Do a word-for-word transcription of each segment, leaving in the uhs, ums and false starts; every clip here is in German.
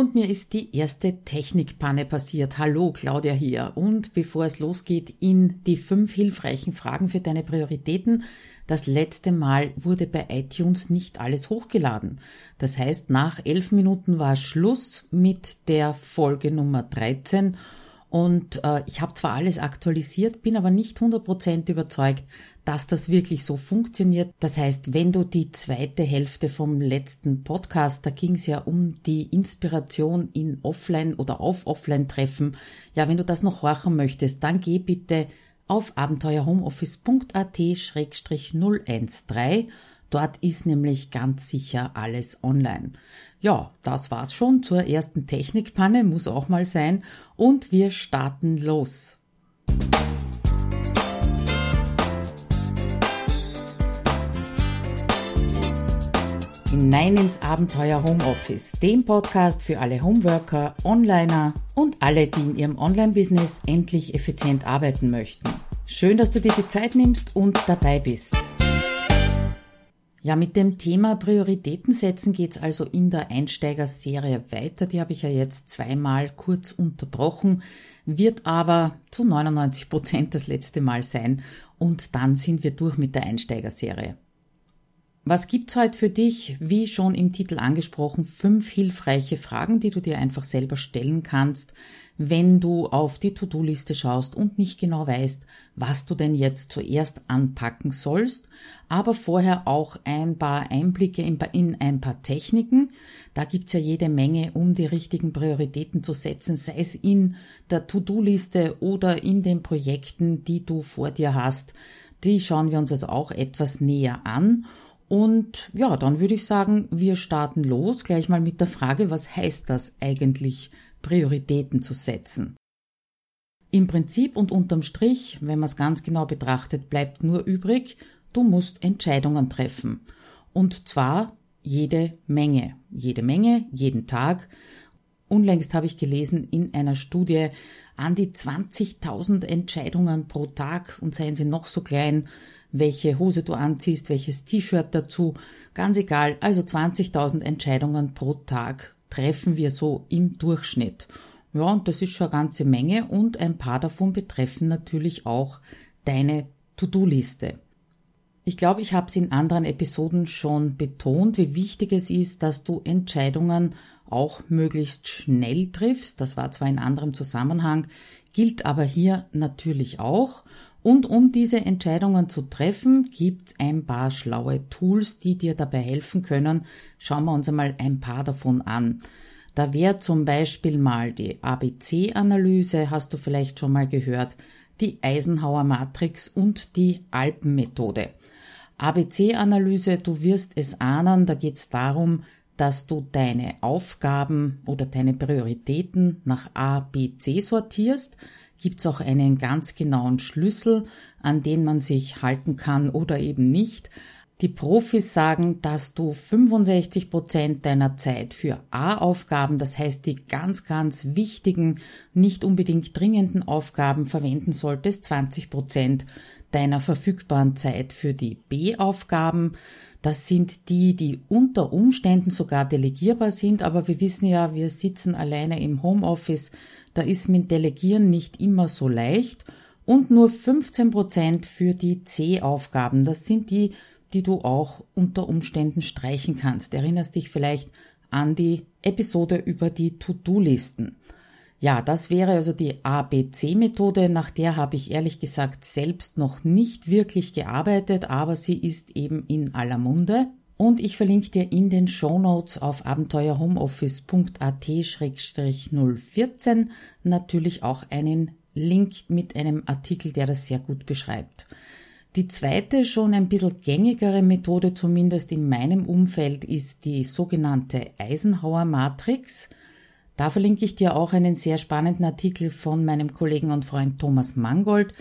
Und mir ist die erste Technikpanne passiert. Hallo, Claudia hier. Und bevor es losgeht in die fünf hilfreichen Fragen für deine Prioritäten, das letzte Mal wurde bei iTunes nicht alles hochgeladen. Das heißt, nach elf Minuten war Schluss mit der Folge Nummer dreizehn. Und äh, ich habe zwar alles aktualisiert, bin aber nicht hundert Prozent überzeugt, dass das wirklich so funktioniert. Das heißt, wenn du die zweite Hälfte vom letzten Podcast, da ging es ja um die Inspiration in Offline- oder auf Offline-Treffen, ja, wenn du das noch horchen möchtest, dann geh bitte auf abenteuerhomeoffice punkt a t null eins drei. Dort ist nämlich ganz sicher alles online. Ja, das war's schon zur ersten Technikpanne, muss auch mal sein. Und wir starten los. Hinein ins Abenteuer Homeoffice, dem Podcast für alle Homeworker, Onliner und alle, die in ihrem Online-Business endlich effizient arbeiten möchten. Schön, dass du dir die Zeit nimmst und dabei bist. Ja, mit dem Thema Prioritäten setzen geht's also in der Einsteigerserie weiter. Die habe ich ja jetzt zweimal kurz unterbrochen, wird aber zu neunundneunzig Prozent das letzte Mal sein und dann sind wir durch mit der Einsteigerserie. Was gibt's heute für dich? Wie schon im Titel angesprochen, fünf hilfreiche Fragen, die du dir einfach selber stellen kannst, wenn du auf die To-Do-Liste schaust und nicht genau weißt, was du denn jetzt zuerst anpacken sollst, aber vorher auch ein paar Einblicke in ein paar Techniken. Da gibt's ja jede Menge, um die richtigen Prioritäten zu setzen, sei es in der To-Do-Liste oder in den Projekten, die du vor dir hast. Die schauen wir uns also auch etwas näher an. Und ja, dann würde ich sagen, wir starten los, gleich mal mit der Frage, was heißt das eigentlich, Prioritäten zu setzen? Im Prinzip und unterm Strich, wenn man es ganz genau betrachtet, bleibt nur übrig, du musst Entscheidungen treffen. Und zwar jede Menge, jede Menge, jeden Tag. Unlängst habe ich gelesen in einer Studie, an die zwanzigtausend Entscheidungen pro Tag, und seien sie noch so klein, welche Hose du anziehst, welches T-Shirt dazu, ganz egal, also zwanzigtausend Entscheidungen pro Tag treffen wir so im Durchschnitt. Ja, und das ist schon eine ganze Menge und ein paar davon betreffen natürlich auch deine To-Do-Liste. Ich glaube, ich habe es in anderen Episoden schon betont, wie wichtig es ist, dass du Entscheidungen auch möglichst schnell triffst. Das war zwar in anderem Zusammenhang, gilt aber hier natürlich auch. Und um diese Entscheidungen zu treffen, gibt's ein paar schlaue Tools, die dir dabei helfen können. Schauen wir uns einmal ein paar davon an. Da wäre zum Beispiel mal die A B C-Analyse, hast du vielleicht schon mal gehört, die Eisenhower-Matrix und die Alpenmethode. A B C-Analyse, du wirst es ahnen, da geht's darum, dass du deine Aufgaben oder deine Prioritäten nach A, B, C sortierst. Gibt's auch einen ganz genauen Schlüssel, an den man sich halten kann oder eben nicht. Die Profis sagen, dass du fünfundsechzig Prozent deiner Zeit für A-Aufgaben, das heißt die ganz, ganz wichtigen, nicht unbedingt dringenden Aufgaben verwenden solltest, zwanzig Prozent deiner verfügbaren Zeit für die B-Aufgaben. Das sind die, die unter Umständen sogar delegierbar sind, aber wir wissen ja, wir sitzen alleine im Homeoffice, da ist mit Delegieren nicht immer so leicht. Und nur fünfzehn Prozent für die C-Aufgaben, das sind die, die du auch unter Umständen streichen kannst. Erinnerst dich vielleicht an die Episode über die To-Do-Listen. Ja, das wäre also die A B C-Methode, nach der habe ich ehrlich gesagt selbst noch nicht wirklich gearbeitet, aber sie ist eben in aller Munde. Und ich verlinke dir in den Shownotes auf abenteuerhomeoffice punkt a t null eins vier natürlich auch einen Link mit einem Artikel, der das sehr gut beschreibt. Die zweite, schon ein bisschen gängigere Methode, zumindest in meinem Umfeld, ist die sogenannte Eisenhower-Matrix. Da verlinke ich dir auch einen sehr spannenden Artikel von meinem Kollegen und Freund Thomas Mangold.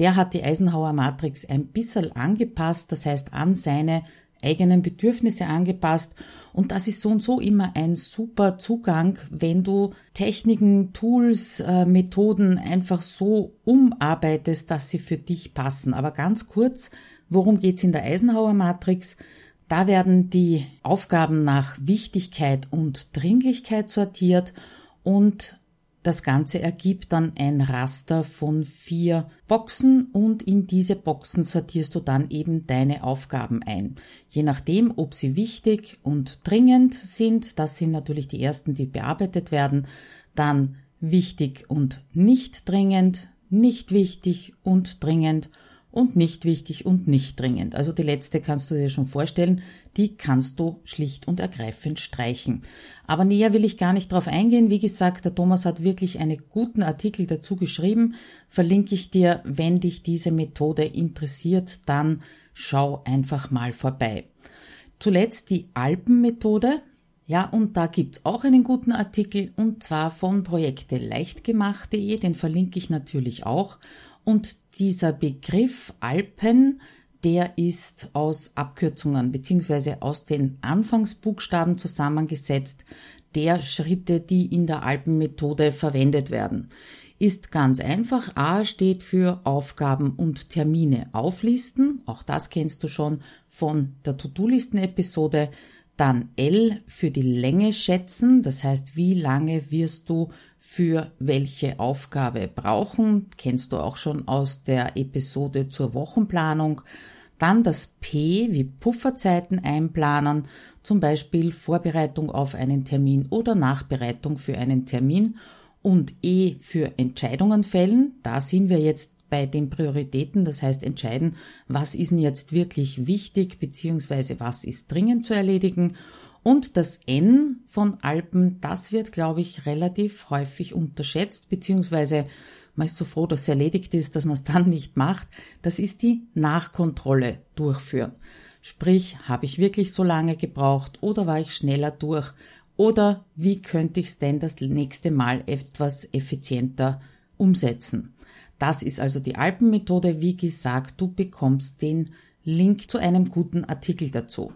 Der hat die Eisenhower-Matrix ein bisschen angepasst, das heißt an seine eigenen Bedürfnisse angepasst. Und das ist so und so immer ein super Zugang, wenn du Techniken, Tools, äh, Methoden einfach so umarbeitest, dass sie für dich passen. Aber ganz kurz, worum geht's in der Eisenhower-Matrix? Da werden die Aufgaben nach Wichtigkeit und Dringlichkeit sortiert und das Ganze ergibt dann ein Raster von vier Boxen und in diese Boxen sortierst du dann eben deine Aufgaben ein. Je nachdem, ob sie wichtig und dringend sind, das sind natürlich die ersten, die bearbeitet werden, dann wichtig und nicht dringend, nicht wichtig und dringend und nicht wichtig und nicht dringend. Also die letzte kannst du dir schon vorstellen, die kannst du schlicht und ergreifend streichen. Aber näher will ich gar nicht drauf eingehen. Wie gesagt, der Thomas hat wirklich einen guten Artikel dazu geschrieben. Verlinke ich dir, wenn dich diese Methode interessiert, dann schau einfach mal vorbei. Zuletzt die Alpenmethode. Ja, und da gibt's auch einen guten Artikel und zwar von Projekte Leicht Gemacht punkt de, den verlinke ich natürlich auch. Und dieser Begriff Alpen, der ist aus Abkürzungen bzw. aus den Anfangsbuchstaben zusammengesetzt, der Schritte, die in der Alpenmethode verwendet werden. Ist ganz einfach. A steht für Aufgaben und Termine auflisten, auch das kennst du schon von der To-Do-Listen-Episode. Dann L für die Länge schätzen, das heißt, wie lange wirst du für welche Aufgabe brauchen, kennst du auch schon aus der Episode zur Wochenplanung. Dann das P wie Pufferzeiten einplanen, zum Beispiel Vorbereitung auf einen Termin oder Nachbereitung für einen Termin. Und E für Entscheidungen fällen, da sind wir jetzt bei den Prioritäten, das heißt entscheiden, was ist denn jetzt wirklich wichtig beziehungsweise was ist dringend zu erledigen. Und das N von Alpen, das wird, glaube ich, relativ häufig unterschätzt beziehungsweise man ist so froh, dass es erledigt ist, dass man es dann nicht macht. Das ist die Nachkontrolle durchführen. Sprich, habe ich wirklich so lange gebraucht oder war ich schneller durch oder wie könnte ich es denn das nächste Mal etwas effizienter umsetzen? Das ist also die Alpenmethode. Wie gesagt, du bekommst den Link zu einem guten Artikel dazu.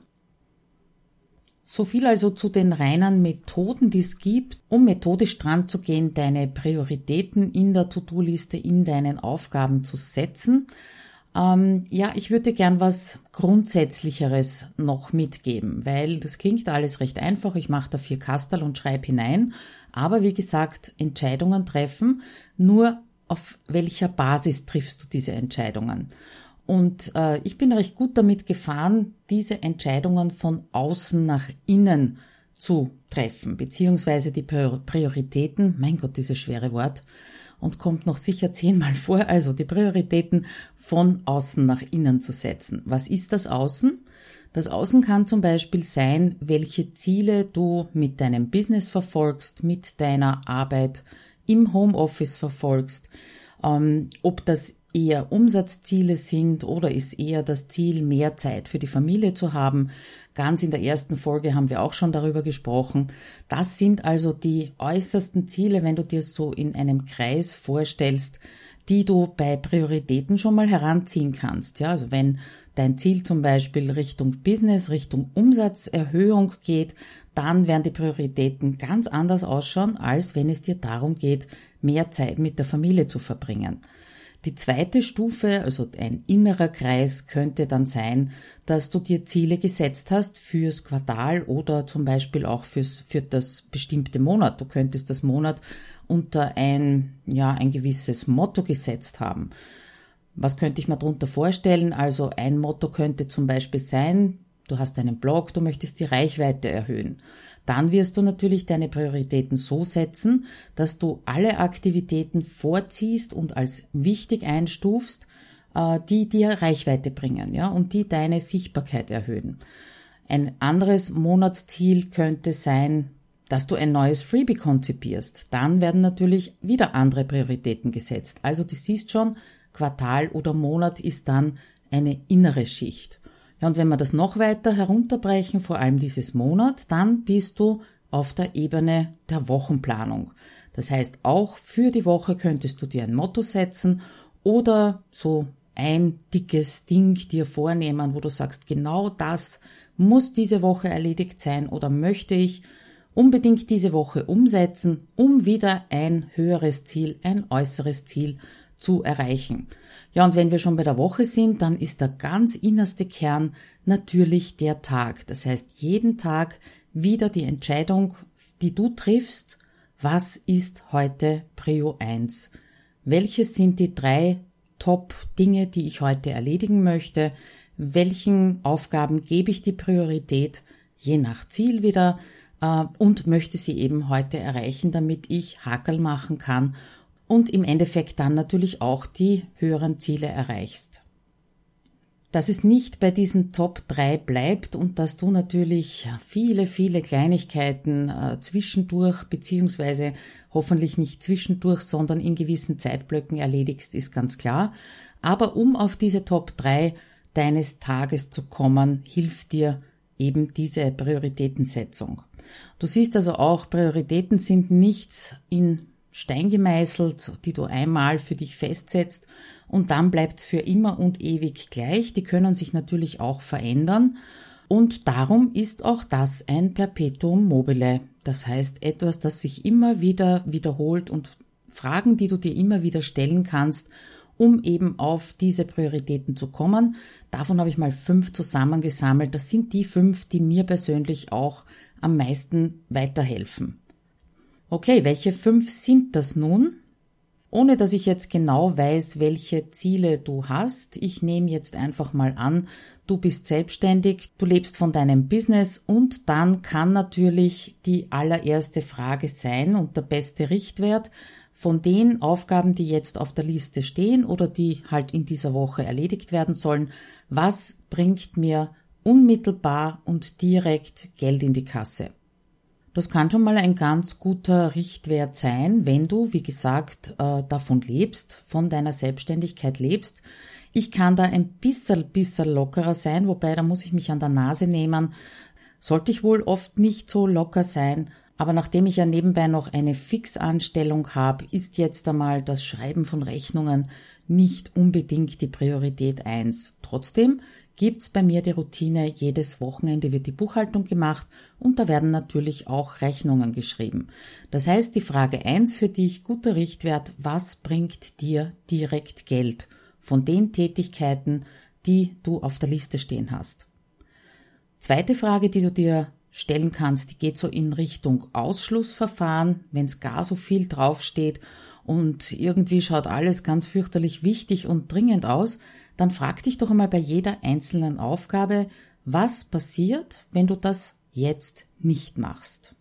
So viel also zu den reinen Methoden, die es gibt, um methodisch dran zu gehen, deine Prioritäten in der To-Do-Liste in deinen Aufgaben zu setzen. Ähm, ja, ich würde gern was Grundsätzlicheres noch mitgeben, weil das klingt alles recht einfach. Ich mache da vier Kastel und schreibe hinein. Aber wie gesagt, Entscheidungen treffen, nur auf welcher Basis triffst du diese Entscheidungen? Und äh, ich bin recht gut damit gefahren, diese Entscheidungen von außen nach innen zu treffen, beziehungsweise die Prioritäten, mein Gott, dieses schwere Wort, und kommt noch sicher zehnmal vor, also die Prioritäten von außen nach innen zu setzen. Was ist das Außen? Das Außen kann zum Beispiel sein, welche Ziele du mit deinem Business verfolgst, mit deiner Arbeit im Homeoffice verfolgst, ähm, ob das eher Umsatzziele sind oder ist eher das Ziel, mehr Zeit für die Familie zu haben. Ganz in der ersten Folge haben wir auch schon darüber gesprochen. Das sind also die äußersten Ziele, wenn du dir so in einem Kreis vorstellst, die du bei Prioritäten schon mal heranziehen kannst. Ja, also wenn dein Ziel zum Beispiel Richtung Business, Richtung Umsatzerhöhung geht, dann werden die Prioritäten ganz anders ausschauen, als wenn es dir darum geht, mehr Zeit mit der Familie zu verbringen. Die zweite Stufe, also ein innerer Kreis, könnte dann sein, dass du dir Ziele gesetzt hast fürs Quartal oder zum Beispiel auch fürs, für das bestimmte Monat. Du könntest das Monat unter ein, ja, ein gewisses Motto gesetzt haben. Was könnte ich mir darunter vorstellen? Also ein Motto könnte zum Beispiel sein, du hast einen Blog, du möchtest die Reichweite erhöhen. Dann wirst du natürlich deine Prioritäten so setzen, dass du alle Aktivitäten vorziehst und als wichtig einstufst, die dir Reichweite bringen, ja, und die deine Sichtbarkeit erhöhen. Ein anderes Monatsziel könnte sein, dass du ein neues Freebie konzipierst. Dann werden natürlich wieder andere Prioritäten gesetzt. Also du siehst schon, Quartal oder Monat ist dann eine innere Schicht. Ja, und wenn wir das noch weiter herunterbrechen, vor allem dieses Monat, dann bist du auf der Ebene der Wochenplanung. Das heißt, auch für die Woche könntest du dir ein Motto setzen oder so ein dickes Ding dir vornehmen, wo du sagst, genau das muss diese Woche erledigt sein oder möchte ich unbedingt diese Woche umsetzen, um wieder ein höheres Ziel, ein äußeres Ziel zu erreichen. Ja, und wenn wir schon bei der Woche sind, dann ist der ganz innerste Kern natürlich der Tag. Das heißt, jeden Tag wieder die Entscheidung, die du triffst, was ist heute Prio eins? Welches sind die drei Top-Dinge, die ich heute erledigen möchte? Welchen Aufgaben gebe ich die Priorität, je nach Ziel wieder, äh, und möchte sie eben heute erreichen, damit ich Hakel machen kann und im Endeffekt dann natürlich auch die höheren Ziele erreichst. Dass es nicht bei diesen Top drei bleibt und dass du natürlich viele, viele Kleinigkeiten äh, zwischendurch, beziehungsweise hoffentlich nicht zwischendurch, sondern in gewissen Zeitblöcken erledigst, ist ganz klar. Aber um auf diese Top drei deines Tages zu kommen, hilft dir eben diese Prioritätensetzung. Du siehst also auch, Prioritäten sind nichts in Stein gemeißelt, die du einmal für dich festsetzt und dann bleibt es für immer und ewig gleich. Die können sich natürlich auch verändern und darum ist auch das ein Perpetuum mobile. Das heißt, etwas, das sich immer wieder wiederholt und Fragen, die du dir immer wieder stellen kannst, um eben auf diese Prioritäten zu kommen. Davon habe ich mal fünf zusammengesammelt. Das sind die fünf, die mir persönlich auch am meisten weiterhelfen. Okay, welche fünf sind das nun? Ohne dass ich jetzt genau weiß, welche Ziele du hast, ich nehme jetzt einfach mal an, du bist selbstständig, du lebst von deinem Business und dann kann natürlich die allererste Frage sein und der beste Richtwert von den Aufgaben, die jetzt auf der Liste stehen oder die halt in dieser Woche erledigt werden sollen, was bringt mir unmittelbar und direkt Geld in die Kasse? Das kann schon mal ein ganz guter Richtwert sein, wenn du, wie gesagt, davon lebst, von deiner Selbstständigkeit lebst. Ich kann da ein bisschen, bisschen lockerer sein, wobei da muss ich mich an der Nase nehmen. Sollte ich wohl oft nicht so locker sein, aber nachdem ich ja nebenbei noch eine Fixanstellung habe, ist jetzt einmal das Schreiben von Rechnungen nicht unbedingt die Priorität eins. Trotzdem gibt's bei mir die Routine, jedes Wochenende wird die Buchhaltung gemacht und da werden natürlich auch Rechnungen geschrieben. Das heißt, die Frage eins für dich, guter Richtwert, was bringt dir direkt Geld von den Tätigkeiten, die du auf der Liste stehen hast? Zweite Frage, die du dir stellen kannst, die geht so in Richtung Ausschlussverfahren, wenn's gar so viel draufsteht und irgendwie schaut alles ganz fürchterlich wichtig und dringend aus, dann frag dich doch einmal bei jeder einzelnen Aufgabe, was passiert, wenn du das jetzt nicht machst?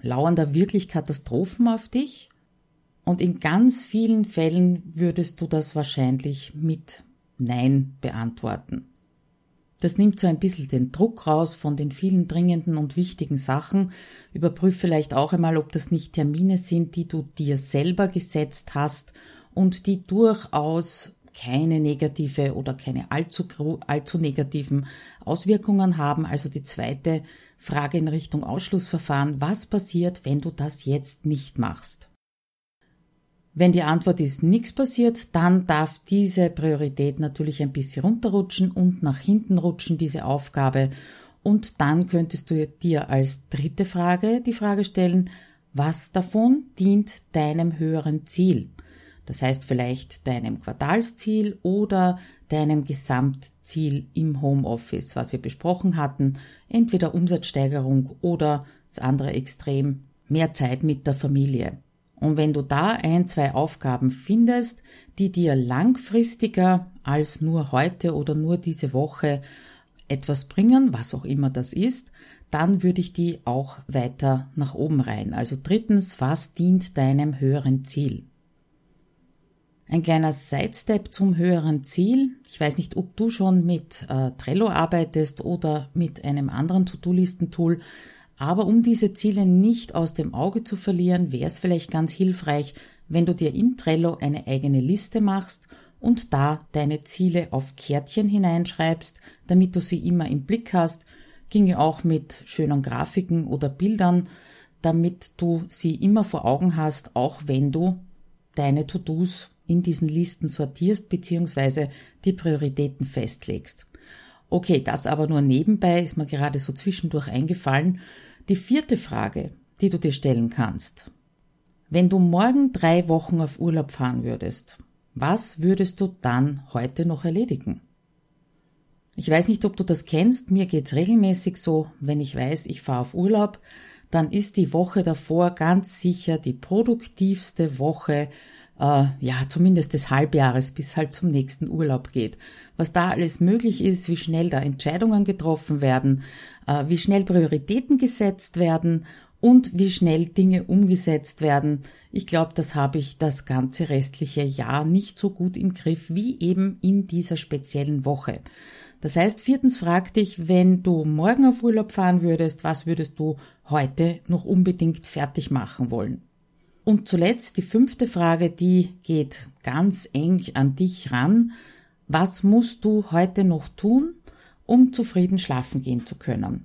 Lauern da wirklich Katastrophen auf dich? Und in ganz vielen Fällen würdest du das wahrscheinlich mit Nein beantworten. Das nimmt so ein bisschen den Druck raus von den vielen dringenden und wichtigen Sachen. Überprüf vielleicht auch einmal, ob das nicht Termine sind, die du dir selber gesetzt hast und die durchaus keine negative oder keine allzu, allzu negativen Auswirkungen haben. Also die zweite Frage in Richtung Ausschlussverfahren. Was passiert, wenn du das jetzt nicht machst? Wenn die Antwort ist, nichts passiert, dann darf diese Priorität natürlich ein bisschen runterrutschen und nach hinten rutschen, diese Aufgabe. Und dann könntest du dir als dritte Frage die Frage stellen, was davon dient deinem höheren Ziel? Das heißt vielleicht deinem Quartalsziel oder deinem Gesamtziel im Homeoffice, was wir besprochen hatten, entweder Umsatzsteigerung oder das andere Extrem, mehr Zeit mit der Familie. Und wenn du da ein, zwei Aufgaben findest, die dir langfristiger als nur heute oder nur diese Woche etwas bringen, was auch immer das ist, dann würde ich die auch weiter nach oben reihen. Also drittens, was dient deinem höheren Ziel? Ein kleiner Sidestep zum höheren Ziel. Ich weiß nicht, ob du schon mit äh, Trello arbeitest oder mit einem anderen To-Do-Listen-Tool, aber um diese Ziele nicht aus dem Auge zu verlieren, wäre es vielleicht ganz hilfreich, wenn du dir in Trello eine eigene Liste machst und da deine Ziele auf Kärtchen hineinschreibst, damit du sie immer im Blick hast. Ginge auch mit schönen Grafiken oder Bildern, damit du sie immer vor Augen hast, auch wenn du deine To-Dos in diesen Listen sortierst bzw. die Prioritäten festlegst. Okay, das aber nur nebenbei, ist mir gerade so zwischendurch eingefallen. Die vierte Frage, die du dir stellen kannst. Wenn du morgen drei Wochen auf Urlaub fahren würdest, Was würdest du dann heute noch erledigen? Ich weiß nicht, ob du das kennst, mir geht's regelmäßig so, wenn ich weiß, ich fahre auf Urlaub, dann ist die Woche davor ganz sicher die produktivste Woche, äh, ja zumindest des Halbjahres, bis halt zum nächsten Urlaub geht. Was da alles möglich ist, wie schnell da Entscheidungen getroffen werden, äh, wie schnell Prioritäten gesetzt werden und wie schnell Dinge umgesetzt werden. Ich glaube, das habe ich das ganze restliche Jahr nicht so gut im Griff wie eben in dieser speziellen Woche. Das heißt, viertens frag dich, wenn du morgen auf Urlaub fahren würdest, was würdest du heute noch unbedingt fertig machen wollen? Und zuletzt die fünfte Frage, die geht ganz eng an dich ran. Was musst du heute noch tun, um zufrieden schlafen gehen zu können?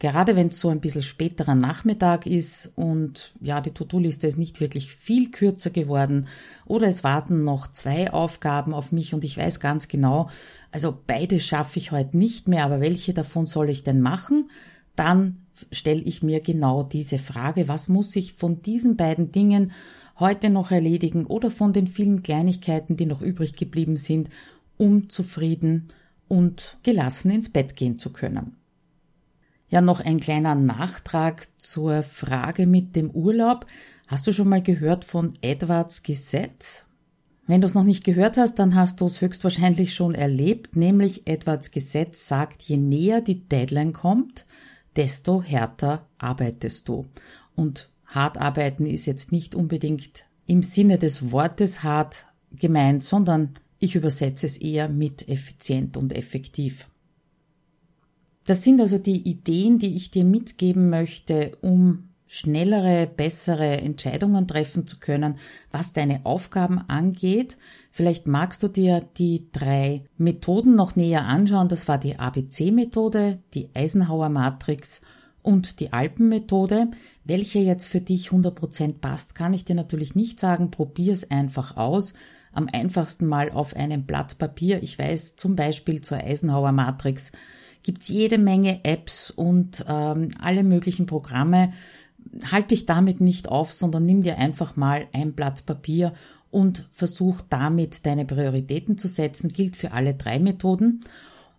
Gerade wenn es so ein bisschen späterer Nachmittag ist und ja, die To-Do-Liste ist nicht wirklich viel kürzer geworden oder es warten noch zwei Aufgaben auf mich und ich weiß ganz genau, also beide schaffe ich heute nicht mehr, aber welche davon soll ich denn machen? Dann stelle ich mir genau diese Frage, was muss ich von diesen beiden Dingen heute noch erledigen oder von den vielen Kleinigkeiten, die noch übrig geblieben sind, um zufrieden und gelassen ins Bett gehen zu können. Ja, noch ein kleiner Nachtrag zur Frage mit dem Urlaub. Hast du schon mal gehört von Edwards Gesetz? Wenn du es noch nicht gehört hast, dann hast du es höchstwahrscheinlich schon erlebt, nämlich Edwards Gesetz sagt, je näher die Deadline kommt, desto härter arbeitest du. Und hart arbeiten ist jetzt nicht unbedingt im Sinne des Wortes hart gemeint, sondern ich übersetze es eher mit effizient und effektiv. Das sind also die Ideen, die ich dir mitgeben möchte, um schnellere, bessere Entscheidungen treffen zu können, was deine Aufgaben angeht. Vielleicht magst du dir die drei Methoden noch näher anschauen. Das war die A B C-Methode, die Eisenhower-Matrix und die Alpenmethode. Welche jetzt für dich hundert Prozent passt, kann ich dir natürlich nicht sagen. Probier's einfach aus. Am einfachsten mal auf einem Blatt Papier. Ich weiß zum Beispiel zur Eisenhower-Matrix gibt es jede Menge Apps und ähm, alle möglichen Programme. Halt dich damit nicht auf, sondern nimm dir einfach mal ein Blatt Papier und versuch damit deine Prioritäten zu setzen. Gilt für alle drei Methoden.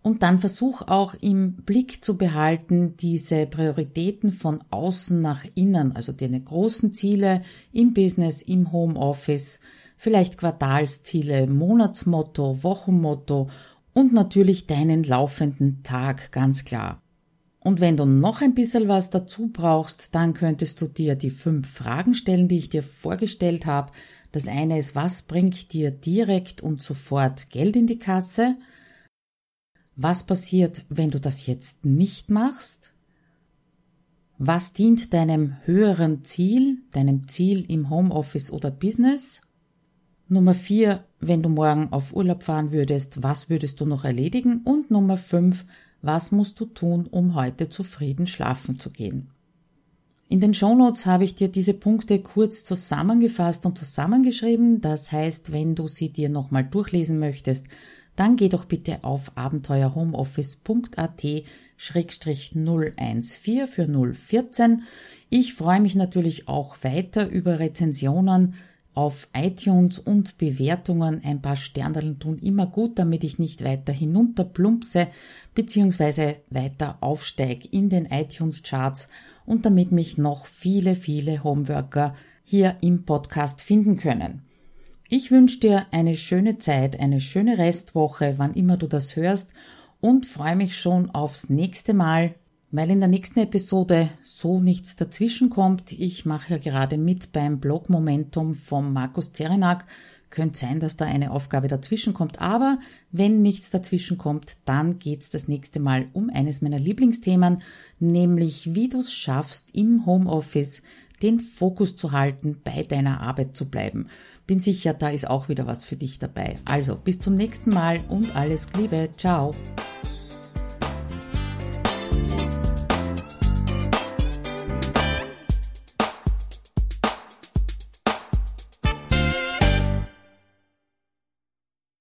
Und dann versuch auch im Blick zu behalten, diese Prioritäten von außen nach innen, also deine großen Ziele im Business, im Homeoffice, vielleicht Quartalsziele, Monatsmotto, Wochenmotto und natürlich deinen laufenden Tag, ganz klar. Und wenn du noch ein bisschen was dazu brauchst, dann könntest du dir die fünf Fragen stellen, die ich dir vorgestellt habe. Das eine ist, was bringt dir direkt und sofort Geld in die Kasse? Was passiert, wenn du das jetzt nicht machst? Was dient deinem höheren Ziel, deinem Ziel im Homeoffice oder Business? Nummer vier, wenn du morgen auf Urlaub fahren würdest, was würdest du noch erledigen? Und Nummer fünf, was musst du tun, um heute zufrieden schlafen zu gehen? In den Shownotes habe ich dir diese Punkte kurz zusammengefasst und zusammengeschrieben. Das heißt, wenn du sie dir nochmal durchlesen möchtest, dann geh doch bitte auf abenteuerhomeoffice punkt a t schrägstrich null eins vier für null vierzehn. Ich freue mich natürlich auch weiter über Rezensionen auf iTunes und Bewertungen. Ein paar Sternerln tun immer gut, damit ich nicht weiter hinunterplumpse bzw. weiter aufsteige in den iTunes-Charts und damit mich noch viele, viele Homeworker hier im Podcast finden können. Ich wünsche dir eine schöne Zeit, eine schöne Restwoche, wann immer du das hörst, und freue mich schon aufs nächste Mal, weil in der nächsten Episode so nichts dazwischen kommt. Ich mache ja gerade mit beim Blog-Momentum von Markus Zerenak. Könnte sein, dass da eine Aufgabe dazwischen kommt, aber wenn nichts dazwischen kommt, dann geht's das nächste Mal um eines meiner Lieblingsthemen, nämlich wie du es schaffst, im Homeoffice den Fokus zu halten, bei deiner Arbeit zu bleiben. Bin sicher, da ist auch wieder was für dich dabei. Also bis zum nächsten Mal und alles Liebe. Ciao.